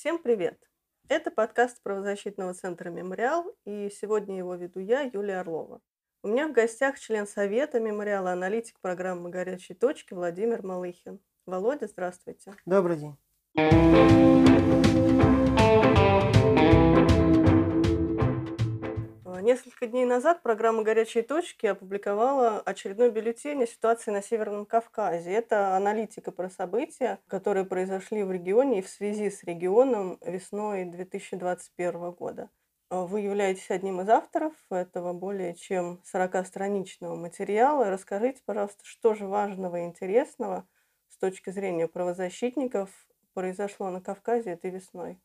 Всем привет! Это подкаст правозащитного центра «Мемориал», и сегодня его веду я, Юлия Орлова. У меня в гостях член Совета «Мемориала», аналитик программы «Горячие точки» Владимир Малыхин. Володя, здравствуйте. Добрый день. Несколько дней назад программа «Горячие точки» опубликовала очередной бюллетень о ситуации на Северном Кавказе. Это аналитика про события, которые произошли в регионе и в связи с регионом весной 2021 года. Вы являетесь одним из авторов этого более чем 40-страничного материала. Расскажите, пожалуйста, что же важного и интересного с точки зрения правозащитников произошло на Кавказе этой весной?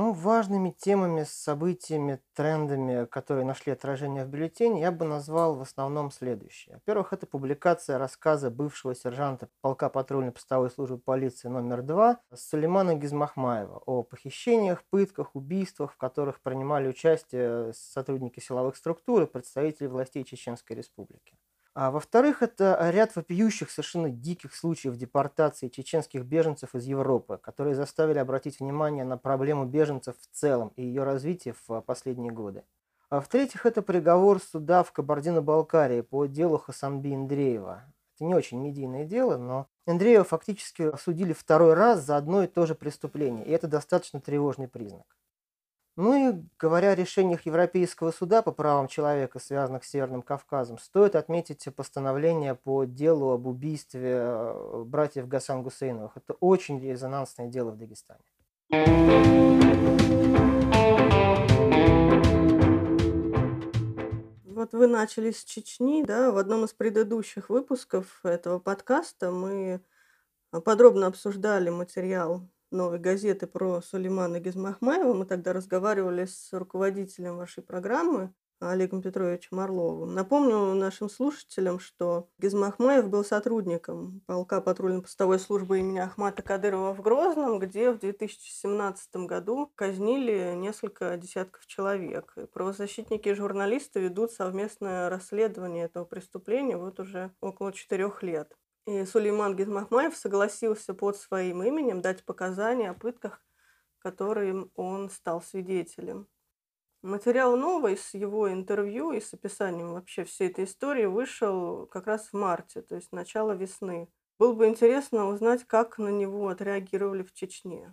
Важными темами, событиями, трендами, которые нашли отражение в бюллетене, я бы назвал в основном следующее. Во-первых, это публикация рассказа бывшего сержанта полка патрульно-постовой службы полиции номер 2 Сулеймана Гезмахмаева о похищениях, пытках, убийствах, в которых принимали участие сотрудники силовых структур и представители властей Чеченской Республики. А во-вторых, это ряд вопиющих, совершенно диких случаев депортации чеченских беженцев из Европы, которые заставили обратить внимание на проблему беженцев в целом и ее развитие в последние годы. А в-третьих, это приговор суда в Кабардино-Балкарии по делу Хасанби Индреева. Это не очень медийное дело, но Индреева фактически осудили второй раз за одно и то же преступление, и это достаточно тревожный признак. И говоря о решениях Европейского суда по правам человека, связанных с Северным Кавказом, стоит отметить постановление по делу об убийстве братьев Гасангусейновых. Это очень резонансное дело в Дагестане. Вот вы начали с Чечни, да? В одном из предыдущих выпусков этого подкаста мы подробно обсуждали материал «Новой газеты» про Сулеймана Гезмахмаева. Мы тогда разговаривали с руководителем вашей программы Олегом Петровичем Орловым. Напомню нашим слушателям, что Гезмахмаев был сотрудником полка патрульно-постовой службы имени Ахмата Кадырова в Грозном, где в 2017 году казнили несколько десятков человек. Правозащитники и журналисты ведут совместное расследование этого преступления вот уже около 4 лет. И Сулейман Гезмахмаев согласился под своим именем дать показания о пытках, которым он стал свидетелем. Материал «Новый» с его интервью и с описанием вообще всей этой истории вышел как раз в марте, то есть начало весны. Было бы интересно узнать, как на него отреагировали в Чечне.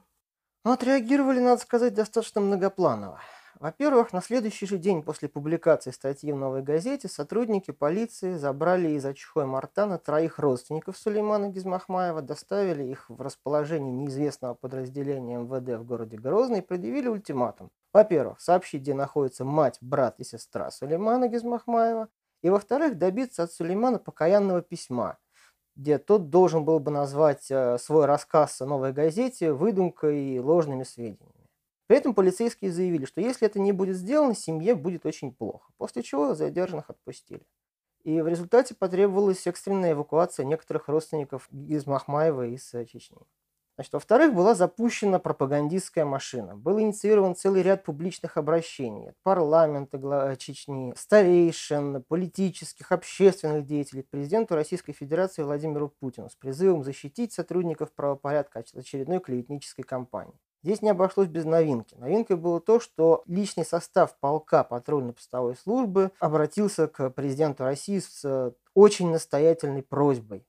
Отреагировали, надо сказать, достаточно многопланово. Во-первых, на следующий же день после публикации статьи в «Новой газете» сотрудники полиции забрали из Очхой-Мартана 3 родственников Сулеймана Гезмахмаева, доставили их в расположение неизвестного подразделения МВД в городе Грозный и предъявили ультиматум. Во-первых, сообщить, где находится мать, брат и сестра Сулеймана Гезмахмаева. И во-вторых, добиться от Сулеймана покаянного письма, где тот должен был бы назвать свой рассказ о «Новой газете» выдумкой и ложными сведениями. При этом полицейские заявили, что если это не будет сделано, семье будет очень плохо, после чего задержанных отпустили. И в результате потребовалась экстренная эвакуация некоторых родственников Гезмахмаева из Чечни. Во-вторых, была запущена пропагандистская машина. Был инициирован целый ряд публичных обращений от парламента Чечни, старейшин, политических, общественных деятелей к президенту Российской Федерации Владимиру Путину с призывом защитить сотрудников правопорядка от очередной клеветнической кампании. Здесь не обошлось без новинки. Новинкой было то, что личный состав полка патрульно-постовой службы обратился к президенту России с очень настоятельной просьбой.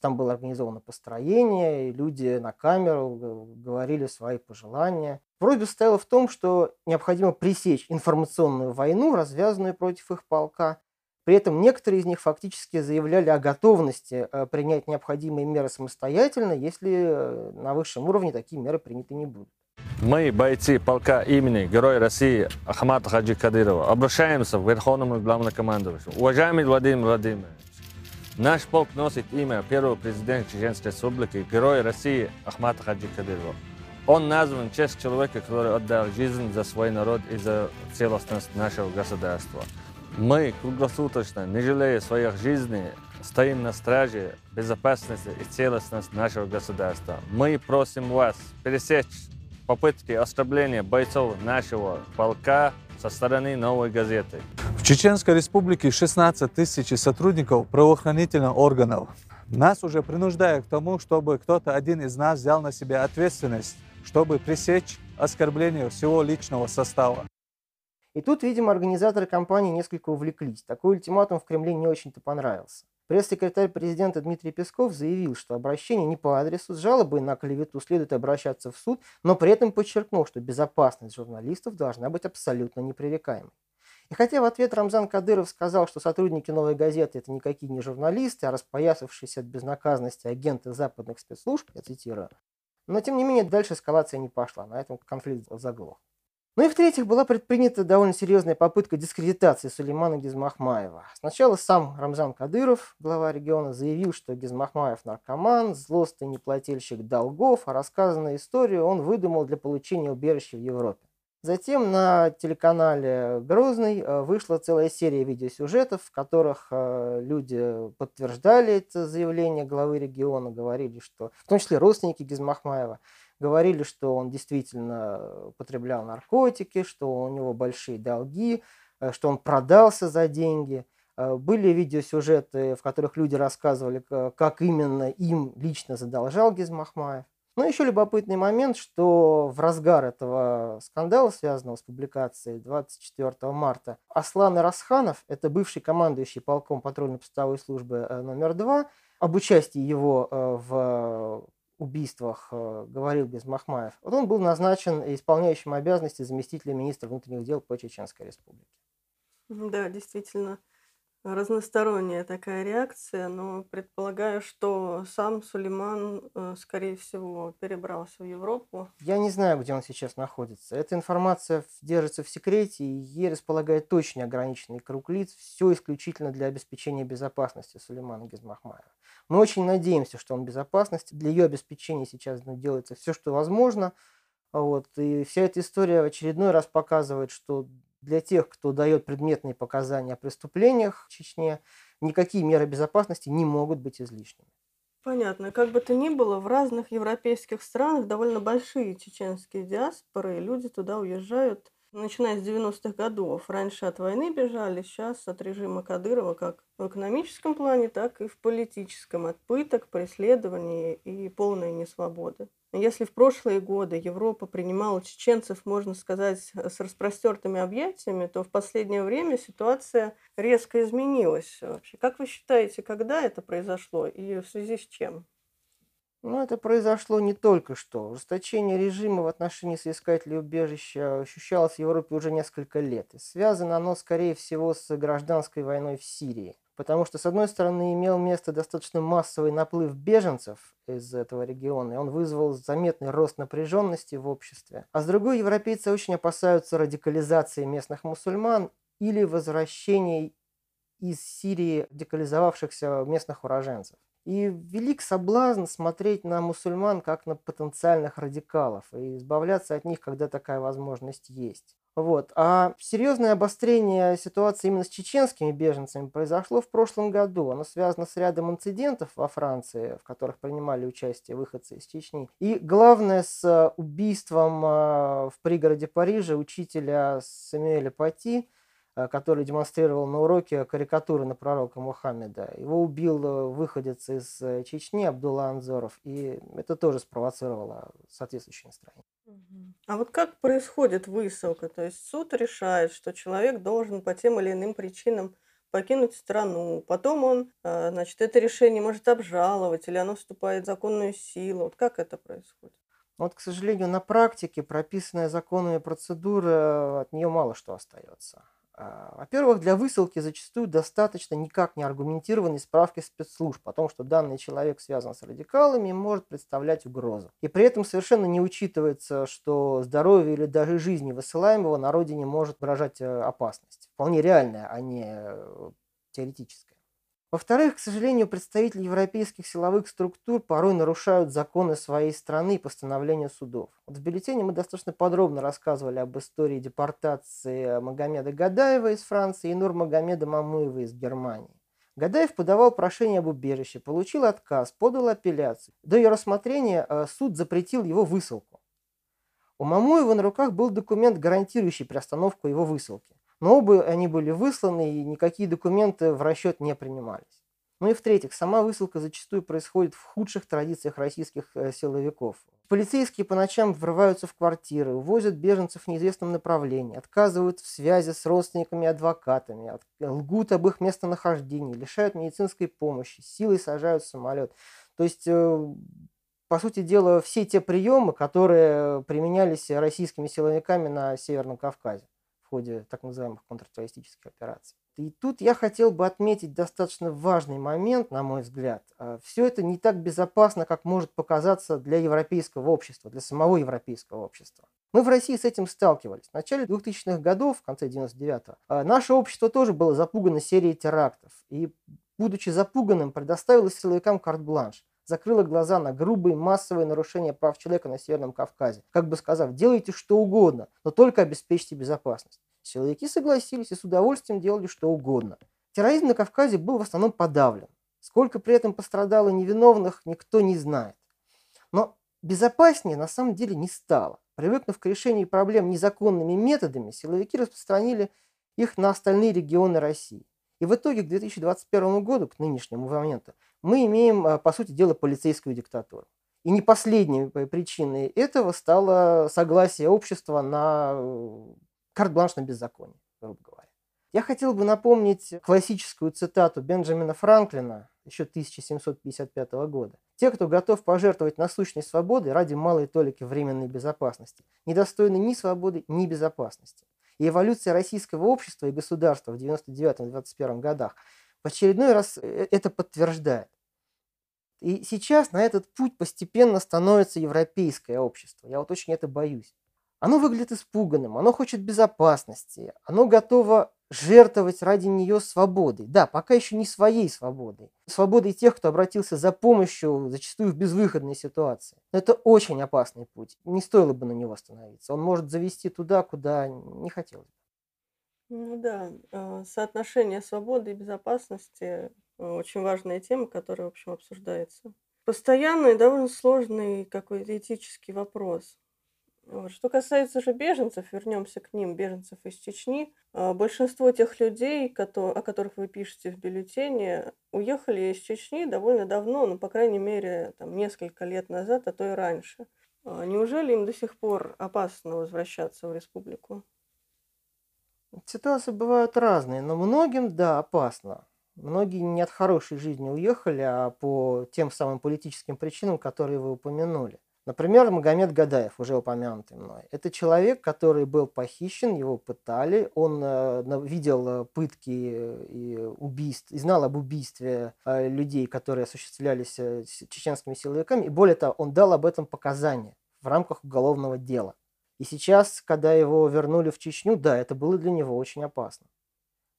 Там было организовано построение, и люди на камеру говорили свои пожелания. Просьба состояла в том, что необходимо пресечь информационную войну, развязанную против их полка. При этом некоторые из них фактически заявляли о готовности принять необходимые меры самостоятельно, если на высшем уровне такие меры приняты не будут. Мы, бойцы полка имени Героя России Ахмата Хаджи Кадырова, обращаемся к Верховному главнокомандующему. Уважаемый Владимир Владимирович, наш полк носит имя первого президента Чеченской Республики, Героя России Ахмата Хаджи Кадырова. Он назван в честь человека, который отдал жизнь за свой народ и за целостность нашего государства. Мы круглосуточно, не жалея своих жизней, стоим на страже безопасности и целостности нашего государства. Мы просим вас пересечь попытки оскорбления бойцов нашего полка со стороны «Новой газеты». В Чеченской Республике 16 тысяч сотрудников правоохранительных органов. Нас уже принуждают к тому, чтобы кто-то один из нас взял на себя ответственность чтобы пресечь оскорбление всего личного состава. И тут, видимо, организаторы кампании несколько увлеклись. Такой ультиматум в Кремле не очень-то понравился. Пресс-секретарь президента Дмитрий Песков заявил, что обращение не по адресу, с жалобой на клевету следует обращаться в суд, но при этом подчеркнул, что безопасность журналистов должна быть абсолютно непререкаемой. И хотя в ответ Рамзан Кадыров сказал, что сотрудники «Новой газеты» — это никакие не журналисты, а распоясавшиеся от безнаказанности агенты западных спецслужб, я цитирую, но тем не менее дальше эскалация не пошла, на этом конфликт заглох. Ну и в-третьих, была предпринята довольно серьезная попытка дискредитации Сулеймана Гезмахмаева. Сначала сам Рамзан Кадыров, глава региона, заявил, что Гезмахмаев наркоман, злостный неплательщик долгов, а рассказанную историю он выдумал для получения убежища в Европе. Затем на телеканале «Грозный» вышла целая серия видеосюжетов, в которых люди подтверждали это заявление главы региона, говорили, что, в том числе родственники Гезмахмаева, говорили, что он действительно потреблял наркотики, что у него большие долги, что он продался за деньги. Были видеосюжеты, в которых люди рассказывали, как именно им лично задолжал Гезмахмаев. Но еще любопытный момент, что в разгар этого скандала, связанного с публикацией 24 марта, Аслан Расханов, это бывший командующий полком патрульно-постовой службы номер 2, об участии его в убийствах говорил Гезмахмаев. Вот он был назначен исполняющим обязанности заместителя министра внутренних дел по Чеченской Республике. Да, действительно, разносторонняя такая реакция, но предполагаю, что сам Сулейман, скорее всего, перебрался в Европу. Я не знаю, где он сейчас находится. Эта информация держится в секрете, и ей располагает очень ограниченный круг лиц, все исключительно для обеспечения безопасности Сулеймана Гезмахмаева. Мы очень надеемся, что он в безопасности. Для ее обеспечения сейчас делается все, что возможно. Вот. И вся эта история в очередной раз показывает, что для тех, кто дает предметные показания о преступлениях в Чечне, никакие меры безопасности не могут быть излишними. Понятно. Как бы то ни было, в разных европейских странах довольно большие чеченские диаспоры, и люди туда уезжают, начиная с 90-х годов. Раньше от войны бежали, сейчас от режима Кадырова как в экономическом плане, так и в политическом, от пыток, преследований и полной несвободы. Если в прошлые годы Европа принимала чеченцев, можно сказать, с распростертыми объятиями, то в последнее время ситуация резко изменилась. Вообще, как вы считаете, когда это произошло и в связи с чем? Ну, это произошло не только что. Ужесточение режима в отношении соискателей убежища ощущалось в Европе уже несколько лет. И связано оно, скорее всего, с гражданской войной в Сирии. Потому что, с одной стороны, имел место достаточно массовый наплыв беженцев из этого региона, и он вызвал заметный рост напряженности в обществе. А с другой, европейцы очень опасаются радикализации местных мусульман или возвращения из Сирии радикализовавшихся местных уроженцев. И велик соблазн смотреть на мусульман как на потенциальных радикалов и избавляться от них, когда такая возможность есть. Вот. А серьезное обострение ситуации именно с чеченскими беженцами произошло в прошлом году. Оно связано с рядом инцидентов во Франции, в которых принимали участие выходцы из Чечни. И главное, с убийством в пригороде Парижа учителя Сэмюэля Пати, который демонстрировал на уроке карикатуры на пророка Мухаммеда. Его убил выходец из Чечни Абдулла Анзоров, и это тоже спровоцировало соответствующее настроение. А вот как происходит высылка? То есть суд решает, что человек должен по тем или иным причинам покинуть страну. Потом он, значит, это решение может обжаловать, или оно вступает в законную силу. Вот как это происходит? Вот, к сожалению, на практике прописанная законами процедура, от нее мало что остается. Во-первых, для высылки зачастую достаточно никак не аргументированной справки спецслужб о том, что данный человек связан с радикалами и может представлять угрозу. И при этом совершенно не учитывается, что здоровье или даже жизни высылаемого на родине может угрожать опасность. Вполне реальная, а не теоретическая. Во-вторых, к сожалению, представители европейских силовых структур порой нарушают законы своей страны и постановления судов. Вот в бюллетене мы достаточно подробно рассказывали об истории депортации Магомеда Гадаева из Франции и Нурмагомеда Мамуева из Германии. Гадаев подавал прошение об убежище, получил отказ, подал апелляцию. До ее рассмотрения суд запретил его высылку. У Мамуева на руках был документ, гарантирующий приостановку его высылки. Но оба они были высланы, и никакие документы в расчет не принимались. Ну и в-третьих, сама высылка зачастую происходит в худших традициях российских силовиков. Полицейские по ночам врываются в квартиры, увозят беженцев в неизвестном направлении, отказывают в связи с родственниками и адвокатами, лгут об их местонахождении, лишают медицинской помощи, силой сажают в самолет. То есть, по сути дела, все те приемы, которые применялись российскими силовиками на Северном Кавказе в ходе так называемых контртеррористических операций. И тут я хотел бы отметить достаточно важный момент, на мой взгляд. Все это не так безопасно, как может показаться для европейского общества, для самого европейского общества. Мы в России с этим сталкивались. В начале 2000-х годов, в конце 99-го, наше общество тоже было запугано серией терактов. И, будучи запуганным, предоставило силовикам карт-бланш. Закрыло глаза на грубые массовые нарушения прав человека на Северном Кавказе. Как бы сказав, делайте что угодно, но только обеспечьте безопасность. Силовики согласились и с удовольствием делали что угодно. Терроризм на Кавказе был в основном подавлен. Сколько при этом пострадало невиновных, никто не знает. Но безопаснее на самом деле не стало. Привыкнув к решению проблем незаконными методами, силовики распространили их на остальные регионы России. И в итоге к 2021 году, к нынешнему моменту, мы имеем, по сути дела, полицейскую диктатуру. И не последней причиной этого стало согласие общества на... карт-бланш на беззаконие, грубо говоря. Я хотел бы напомнить классическую цитату Бенджамина Франклина еще 1755 года. «Те, кто готов пожертвовать насущной свободой ради малой толики временной безопасности, недостойны ни свободы, ни безопасности». И эволюция российского общества и государства в 1999-1921 годах в очередной раз это подтверждает. И сейчас на этот путь постепенно становится европейское общество. Я вот очень это боюсь. Оно выглядит испуганным, оно хочет безопасности, оно готово жертвовать ради нее свободой. Да, пока еще не своей свободой. Свободой тех, кто обратился за помощью, зачастую в безвыходной ситуации. Но это очень опасный путь. Не стоило бы на него становиться. Он может завести туда, куда не хотелось бы. Ну да, соотношение свободы и безопасности – очень важная тема, которая, в общем, обсуждается. Постоянный, довольно сложный какой-то этический вопрос. Что касается же беженцев, вернемся к ним, беженцев из Чечни. Большинство тех людей, о которых вы пишете в бюллетене, уехали из Чечни довольно давно, ну, по крайней мере, там, несколько лет назад, а то и раньше. Неужели им до сих пор опасно возвращаться в республику? Ситуации бывают разные, но многим, да, опасно. Многие не от хорошей жизни уехали, а по тем самым политическим причинам, которые вы упомянули. Например, Магомед Гадаев, уже упомянутый мной. Это человек, который был похищен, его пытали, он видел пытки и убийств, и знал об убийстве людей, которые осуществлялись чеченскими силовиками, и более того, он дал об этом показания в рамках уголовного дела. И сейчас, когда его вернули в Чечню, да, это было для него очень опасно.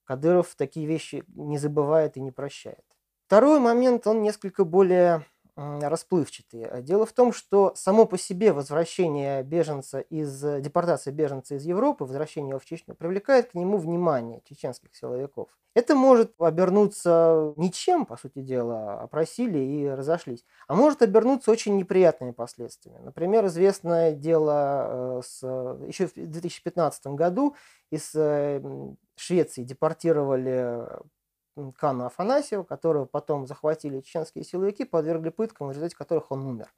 Кадыров такие вещи не забывает и не прощает. Второй момент, он несколько более... расплывчатые. Дело в том, что само по себе возвращение беженца из депортации беженца из Европы, возвращение его в Чечню, привлекает к нему внимание чеченских силовиков. Это может обернуться ничем, по сути дела, опросили и разошлись, а может обернуться очень неприятными последствиями. Например, известное дело еще в 2015 году из Швеции депортировали Кана Афанасьева, которого потом захватили чеченские силовики, подвергли пыткам, в результате которых он умер.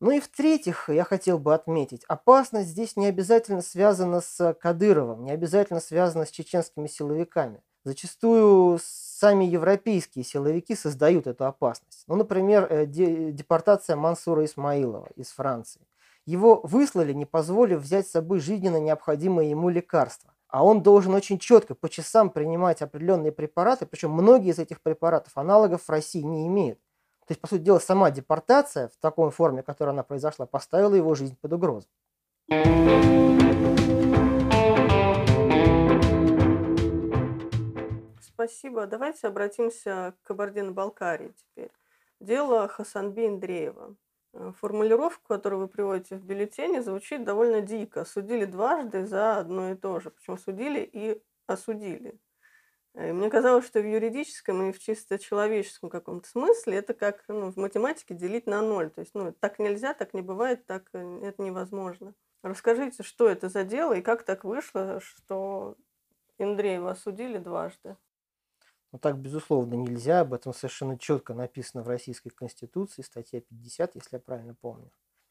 Ну и в-третьих, я хотел бы отметить, опасность здесь не обязательно связана с Кадыровым, не обязательно связана с чеченскими силовиками. Зачастую сами европейские силовики создают эту опасность. Ну, например, депортация Мансура Исмаилова из Франции. Его выслали, не позволив взять с собой жизненно необходимые ему лекарства. А он должен очень четко по часам принимать определенные препараты, причем многие из этих препаратов аналогов в России не имеют. То есть, по сути дела, сама депортация в такой форме, в которой она произошла, поставила его жизнь под угрозу. Спасибо. Давайте обратимся к Кабардино-Балкарии теперь. Дело Хасанби Индреева. Формулировку, которую вы приводите в бюллетене, звучит довольно дико. Судили дважды за одно и то же. Причем судили и осудили. И мне казалось, что в юридическом и в чисто человеческом каком-то смысле это как в математике делить на ноль. То есть так нельзя, так не бывает, так это невозможно. Расскажите, что это за дело и как так вышло, что Индреева осудили дважды? Но так, безусловно, нельзя. Об этом совершенно четко написано в Российской Конституции, статья 50, если я правильно помню.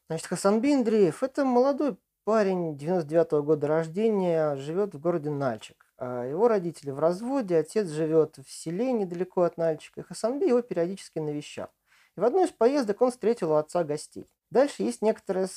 Значит, Хасанби Индреев – это молодой парень 99-го года рождения, живет в городе Нальчик. Его родители в разводе, отец живет в селе недалеко от Нальчика, и Хасанби его периодически навещал. И в одной из поездок он встретил у отца гостей. Дальше есть некоторая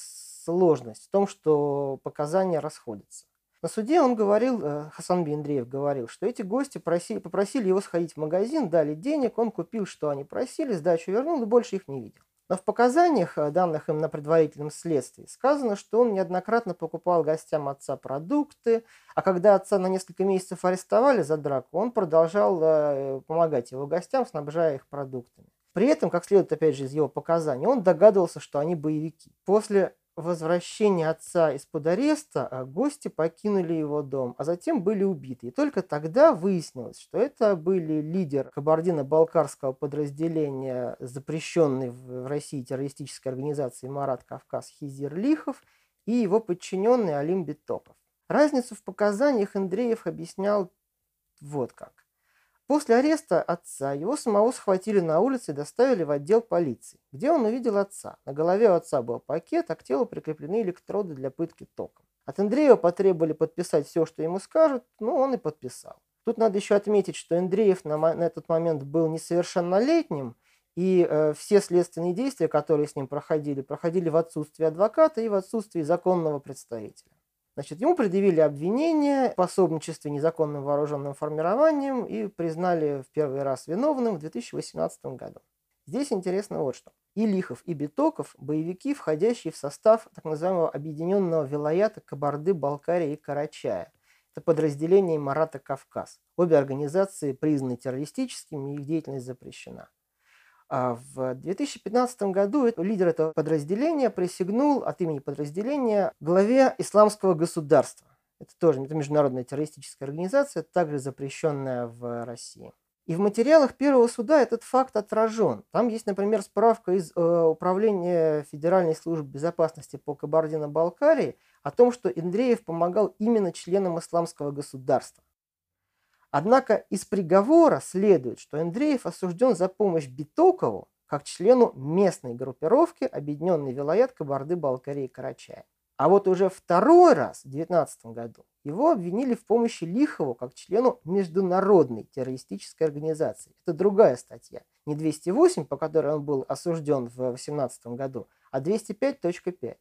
сложность в том, что показания расходятся. На суде он говорил, Хасанби Индреев говорил, что эти гости попросили его сходить в магазин, дали денег, он купил, что они просили, сдачу вернул и больше их не видел. Но в показаниях, данных им на предварительном следствии, сказано, что он неоднократно покупал гостям отца продукты, а когда отца на несколько месяцев арестовали за драку, он продолжал помогать его гостям, снабжая их продуктами. При этом, как следует опять же из его показаний, он догадывался, что они боевики. После возвращения отца из-под ареста гости покинули его дом, а затем были убиты. И только тогда выяснилось, что это были лидер кабардино-балкарского подразделения запрещенной в России террористической организации Имарат Кавказ Хизерлихов и его подчиненный Олим Бетопов. Разницу в показаниях Индреев объяснял вот как. После ареста отца его самого схватили на улице и доставили в отдел полиции, где он увидел отца. На голове у отца был пакет, а к телу прикреплены электроды для пытки током. От Индреева потребовали подписать все, что ему скажут, но он и подписал. Тут надо еще отметить, что Индреев на этот момент был несовершеннолетним, и все следственные действия, которые с ним проходили в отсутствии адвоката и в отсутствии законного представителя. Значит, ему предъявили обвинение в пособничестве незаконным вооруженным формированием и признали в первый раз виновным в 2018 году. Здесь интересно вот что. И Лихов, и Битоков – боевики, входящие в состав так называемого объединенного вилаята Кабарды, Балкарии и Карачая. Это подразделение Марата Кавказ. Обе организации признаны террористическими, их деятельность запрещена. А в 2015 году лидер этого подразделения присягнул от имени подразделения главе Исламского государства. Это тоже международная террористическая организация, также запрещенная в России. И в материалах первого суда этот факт отражен. Там есть, например, справка из Управления Федеральной службы безопасности по Кабардино-Балкарии о том, что Индреев помогал именно членам Исламского государства. Однако из приговора следует, что Индреев осужден за помощь Битокову как члену местной группировки объединенной вилаят Кабарды-Балкарии и Карачая. А вот уже второй раз в 2019 году его обвинили в помощи Лихову как члену международной террористической организации. Это другая статья. Не 208, по которой он был осужден в 2018 году, а 205.5.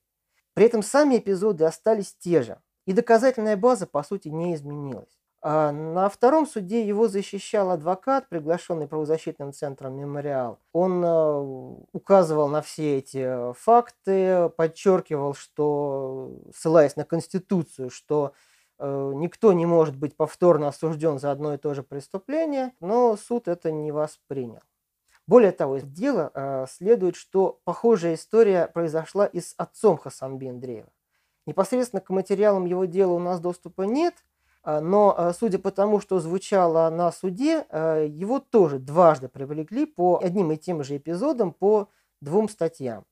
При этом сами эпизоды остались те же. И доказательная база, по сути, не изменилась. На втором суде его защищал адвокат, приглашенный правозащитным центром «Мемориал». Он указывал на все эти факты, подчеркивал, что, ссылаясь на Конституцию, что никто не может быть повторно осужден за одно и то же преступление, но суд это не воспринял. Более того, из дела следует, что похожая история произошла и с отцом Хасанби Индреева. Непосредственно к материалам его дела у нас доступа нет, но, судя по тому, что звучало на суде, его тоже дважды привлекли по одним и тем же эпизодам по двум статьям.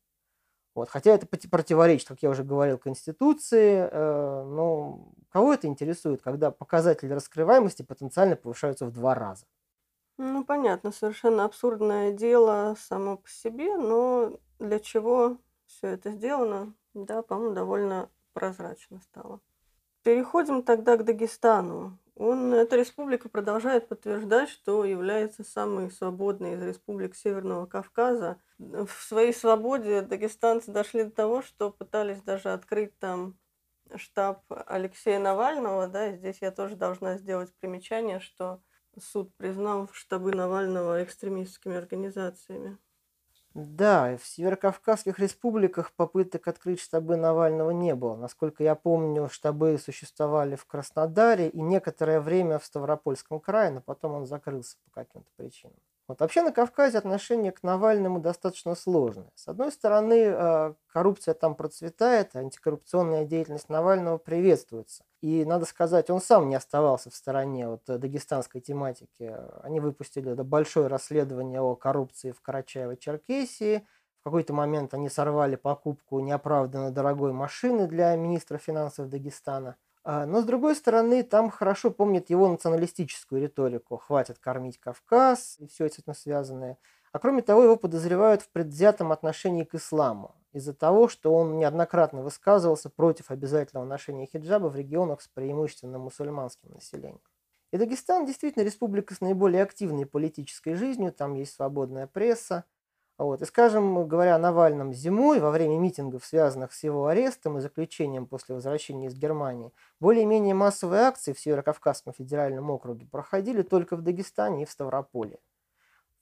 Вот. Хотя это противоречит, как я уже говорил, Конституции, но кого это интересует, когда показатели раскрываемости потенциально повышаются в 2 раза? Ну, понятно, совершенно абсурдное дело само по себе, но для чего все это сделано, да, по-моему, довольно прозрачно стало. Переходим тогда к Дагестану. Эта республика продолжает подтверждать, что является самой свободной из республик Северного Кавказа. В своей свободе дагестанцы дошли до того, что пытались даже открыть там штаб Алексея Навального. Да, здесь я тоже должна сделать примечание, что суд признал штабы Навального экстремистскими организациями. Да, в северокавказских республиках попыток открыть штабы Навального не было. Насколько я помню, штабы существовали в Краснодаре и некоторое время в Ставропольском крае, но потом он закрылся по каким-то причинам. Вот. Вообще на Кавказе отношение к Навальному достаточно сложное. С одной стороны, коррупция там процветает, антикоррупционная деятельность Навального приветствуется. И надо сказать, он сам не оставался в стороне от дагестанской тематики. Они выпустили большое расследование о коррупции в Карачаево-Черкесии. В какой-то момент они сорвали покупку неоправданно дорогой машины для министра финансов Дагестана. Но, с другой стороны, там хорошо помнят его националистическую риторику «хватит кормить Кавказ» и все это связанное. А кроме того, его подозревают в предвзятом отношении к исламу. из-за того, что он неоднократно высказывался против обязательного ношения хиджаба в регионах с преимущественно мусульманским населением. И Дагестан действительно республика с наиболее активной политической жизнью, там есть свободная пресса. Вот. И, скажем, говоря о Навальном, зимой, во время митингов, связанных с его арестом и заключением после возвращения из Германии, более-менее массовые акции в Северо-Кавказском федеральном округе проходили только в Дагестане и в Ставрополе.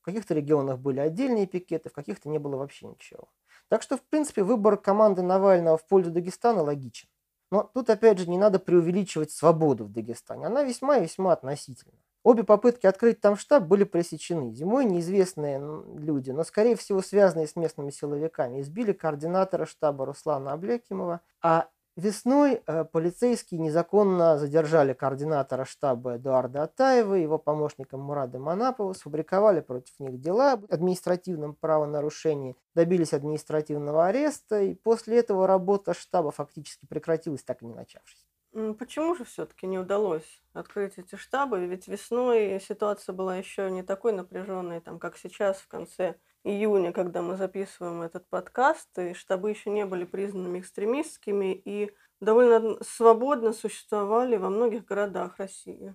В каких-то регионах были отдельные пикеты, в каких-то не было вообще ничего. Так что, в принципе, выбор команды Навального в пользу Дагестана логичен. Но тут, опять же, не надо преувеличивать свободу в Дагестане. Она весьма и весьма относительна. Обе попытки открыть там штаб были пресечены. Зимой неизвестные люди, но, скорее всего, связанные с местными силовиками, избили координатора штаба Руслана Аблякимова. А весной полицейские незаконно задержали координатора штаба Эдуарда Атаева, его помощника Мурада Манапова, сфабриковали против них дела об административном правонарушении, добились административного ареста, и после этого работа штаба фактически прекратилась, так и не начавшись. Почему же все-таки не удалось открыть эти штабы? Ведь весной ситуация была еще не такой напряженной, там, как сейчас, в конце июня, когда мы записываем этот подкаст, и штабы еще не были признанными экстремистскими и довольно свободно существовали во многих городах России.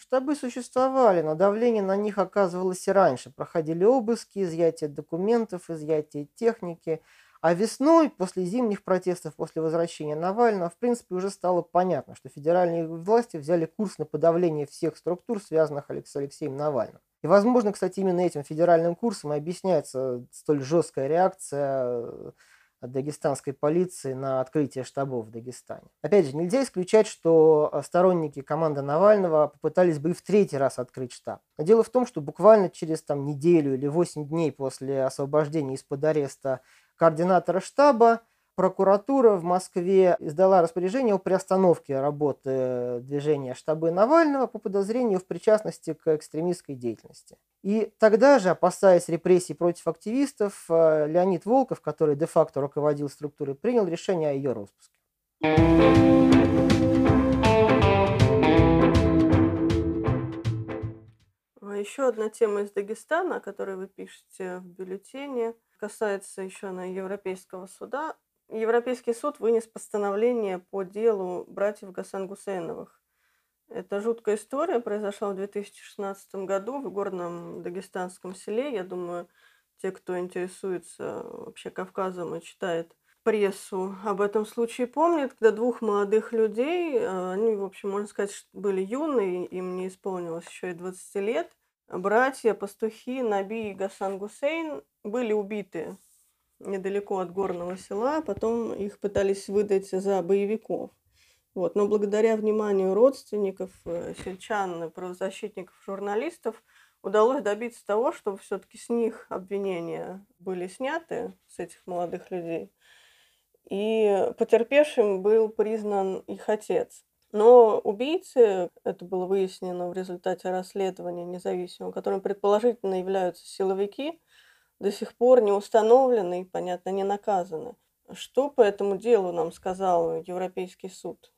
Штабы существовали, но давление на них оказывалось и раньше. Проходили обыски, изъятие документов, изъятие техники. А весной, после зимних протестов, после возвращения Навального, в принципе, уже стало понятно, что федеральные власти взяли курс на подавление всех структур, связанных с Алексеем Навальным. И, возможно, кстати, именно этим федеральным курсом и объясняется столь жесткая реакция дагестанской полиции на открытие штабов в Дагестане. Опять же, нельзя исключать, что сторонники команды Навального попытались бы и в третий раз открыть штаб. Но дело в том, что буквально через неделю или 8 дней после освобождения из-под ареста координатора штаба, прокуратура в Москве издала распоряжение о приостановке работы движения штабы Навального по подозрению в причастности к экстремистской деятельности. И тогда же, опасаясь репрессий против активистов, Леонид Волков, который де-факто руководил структурой, принял решение о ее распуске. Еще одна тема из Дагестана, о которой вы пишете в бюллетене, касается еще Европейского суда. Европейский суд вынес постановление по делу братьев Гасангусейновых. Эта жуткая история произошла в 2016 году в горном дагестанском селе. Я думаю, те, кто интересуется вообще Кавказом и читает прессу об этом случае, помнят, когда двух молодых людей, они, в общем, можно сказать, были юные, им не исполнилось еще и 20 лет, братья-пастухи Наби и Гасангусейн были убиты недалеко от горного села, потом их пытались выдать за боевиков. Вот. Но благодаря вниманию родственников, сельчан, правозащитников, журналистов удалось добиться того, чтобы все-таки с них обвинения были сняты, с этих молодых людей. И потерпевшим был признан их отец. Но убийцы, это было выяснено в результате расследования независимого, которым предположительно являются силовики, до сих пор не установлены и, понятно, не наказаны. Что по этому делу нам сказал Европейский суд?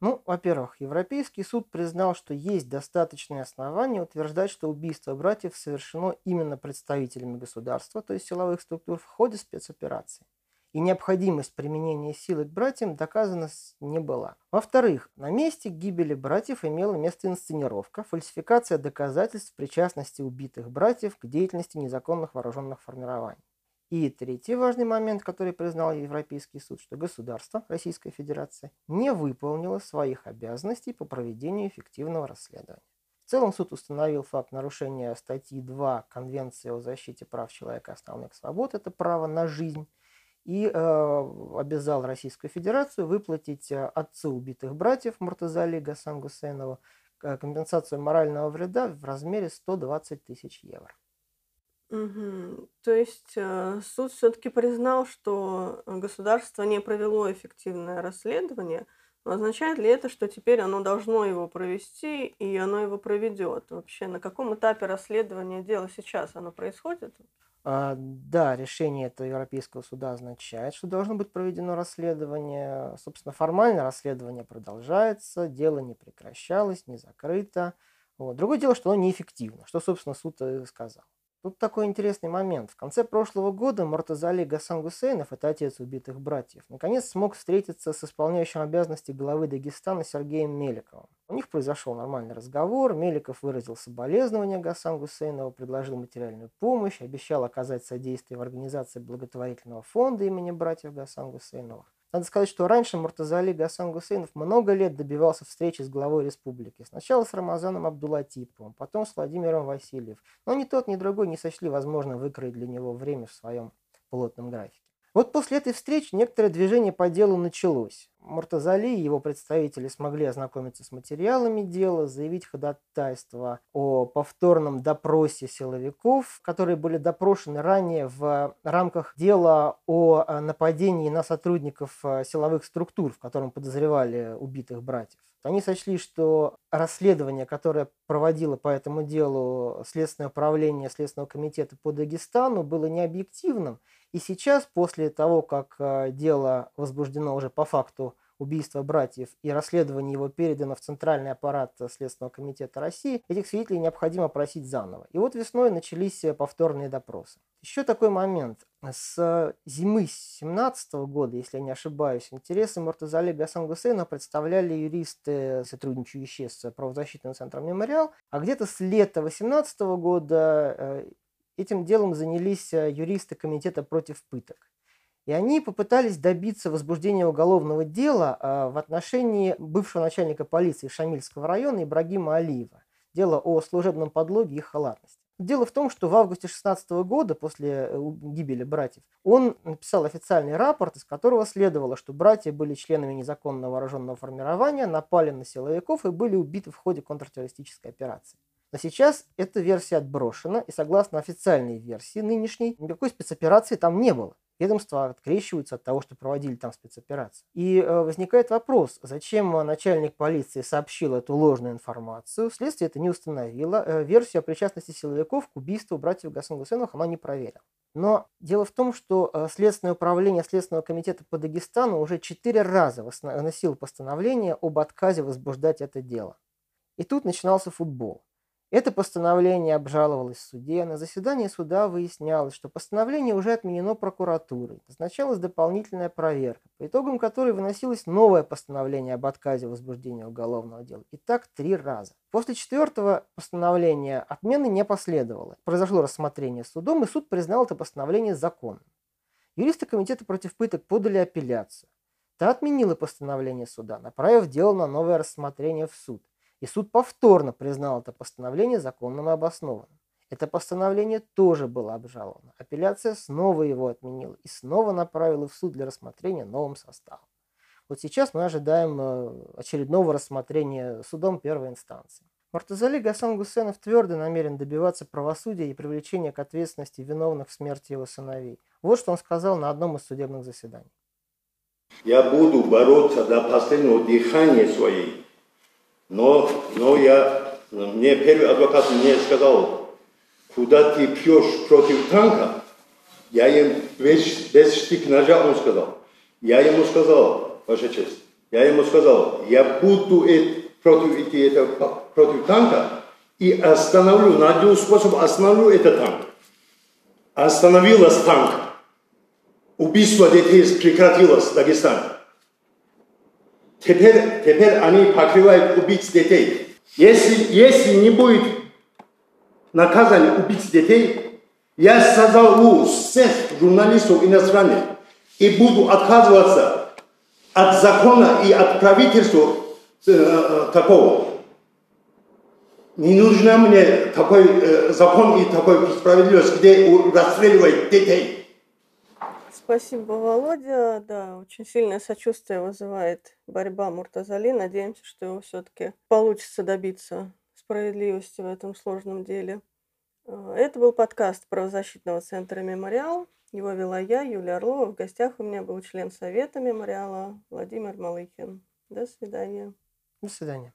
Ну, во-первых, Европейский суд признал, что есть достаточные основания утверждать, что убийство братьев совершено именно представителями государства, то есть силовых структур, в ходе спецоперации. И необходимость применения силы к братьям доказана не была. Во-вторых, на месте гибели братьев имела место инсценировка, фальсификация доказательств причастности убитых братьев к деятельности незаконных вооруженных формирований. И третий важный момент, который признал Европейский суд, что государство, Российская Федерация, не выполнило своих обязанностей по проведению эффективного расследования. В целом суд установил факт нарушения статьи 2 Конвенции о защите прав человека и основных свобод, это право на жизнь, и обязал Российскую Федерацию выплатить отцу убитых братьев Муртазали Гасангусенова компенсацию морального вреда в размере 120 тысяч евро. Угу. То есть суд все-таки признал, что государство не провело эффективное расследование. Но означает ли это, что теперь оно должно его провести, и оно его проведет? Вообще, на каком этапе расследования дела сейчас оно происходит? Да, решение этого Европейского суда означает, что должно быть проведено расследование. Собственно, формально расследование продолжается, дело не прекращалось, не закрыто. Вот. Другое дело, что оно неэффективно, что, собственно, суд и сказал. Тут такой интересный момент. В конце прошлого года Муртазали Гасангусейнов, это отец убитых братьев, наконец смог встретиться с исполняющим обязанности главы Дагестана Сергеем Меликовым. У них произошел нормальный разговор, Меликов выразил соболезнования Гасангусейнову, предложил материальную помощь, обещал оказать содействие в организации благотворительного фонда имени братьев Гасангусейновых. Надо сказать, что раньше Муртазали Гасангусейнов много лет добивался встречи с главой республики. Сначала с Рамазаном Абдулатиповым, потом с Владимиром Васильевым. Но ни тот, ни другой не сочли возможным выкроить для него время в своем плотном графике. Вот после этой встречи некоторое движение по делу началось. Муртазали и его представители смогли ознакомиться с материалами дела, заявить ходатайство о повторном допросе силовиков, которые были допрошены ранее в рамках дела о нападении на сотрудников силовых структур, в котором подозревали убитых братьев. Они сочли, что расследование, которое проводило по этому делу Следственное управление Следственного комитета по Дагестану, было необъективным. И сейчас, после того, как дело возбуждено уже по факту убийства братьев и расследование его передано в Центральный аппарат Следственного комитета России, этих свидетелей необходимо опросить заново. И вот весной начались повторные допросы. Еще такой момент. С зимы 2017 года, если я не ошибаюсь, интересы Муртазали Гасангусейна представляли юристы, сотрудничающие с правозащитным центром «Мемориал», а где-то с лета 2018 года этим делом занялись юристы Комитета против пыток. И они попытались добиться возбуждения уголовного дела в отношении бывшего начальника полиции Шамильского района Ибрагима Алиева. Дело о служебном подлоге и халатности. Дело в том, что в августе 2016 года, после гибели братьев, он написал официальный рапорт, из которого следовало, что братья были членами незаконного вооруженного формирования, напали на силовиков и были убиты в ходе контртеррористической операции. Но сейчас эта версия отброшена, и согласно официальной версии нынешней, никакой спецоперации там не было. Ведомства открещиваются от того, что проводили там спецоперации. И возникает вопрос, зачем начальник полиции сообщил эту ложную информацию, следствие это не установило, версию о причастности силовиков к убийству братьев Гасангусейновых она не проверила. Но дело в том, что Следственное управление Следственного комитета по Дагестану уже 4 раза выносило постановление об отказе возбуждать это дело. И тут начинался футбол. Это постановление обжаловалось в суде, на заседании суда выяснялось, что постановление уже отменено прокуратурой, назначалась дополнительная проверка, по итогам которой выносилось новое постановление об отказе возбуждения уголовного дела. И так 3 раза. После 4-го постановления отмены не последовало. Произошло рассмотрение судом, и суд признал это постановление законным. Юристы Комитета против пыток подали апелляцию. Та отменила постановление суда, направив дело на новое рассмотрение в суд. И суд повторно признал это постановление законным и обоснованным. Это постановление тоже было обжаловано. Апелляция снова его отменила и снова направила в суд для рассмотрения новым составом. Вот сейчас мы ожидаем очередного рассмотрения судом первой инстанции. Муртазали Гасангусейнов твердо намерен добиваться правосудия и привлечения к ответственности виновных в смерти его сыновей. Вот что он сказал на одном из судебных заседаний. «Я буду бороться до последнего дыхания своей. Но мне первый адвокат мне сказал, куда ты пьешь против танка? Я им без штык ножа, он сказал. Я ему сказал, ваша честь, я буду против танка и остановлю, найду способ, остановлю этот танк. Остановилась танк. Убийство детей прекратилось в Дагестане. Теперь они покрывают убийц детей. Если не будет наказания убийц детей, я созову всех журналистов иностранных и буду отказываться от закона и от правительства такого. Не нужно мне такой закон и такой справедливость, где расстреливают детей. Спасибо, Володя. Да, очень сильное сочувствие вызывает борьба Муртазали. Надеемся, что его все-таки получится добиться справедливости в этом сложном деле. Это был подкаст правозащитного центра «Мемориал». Его вела я, Юлия Орлова. В гостях у меня был член Совета «Мемориала» Владимир Малыхин. До свидания. До свидания.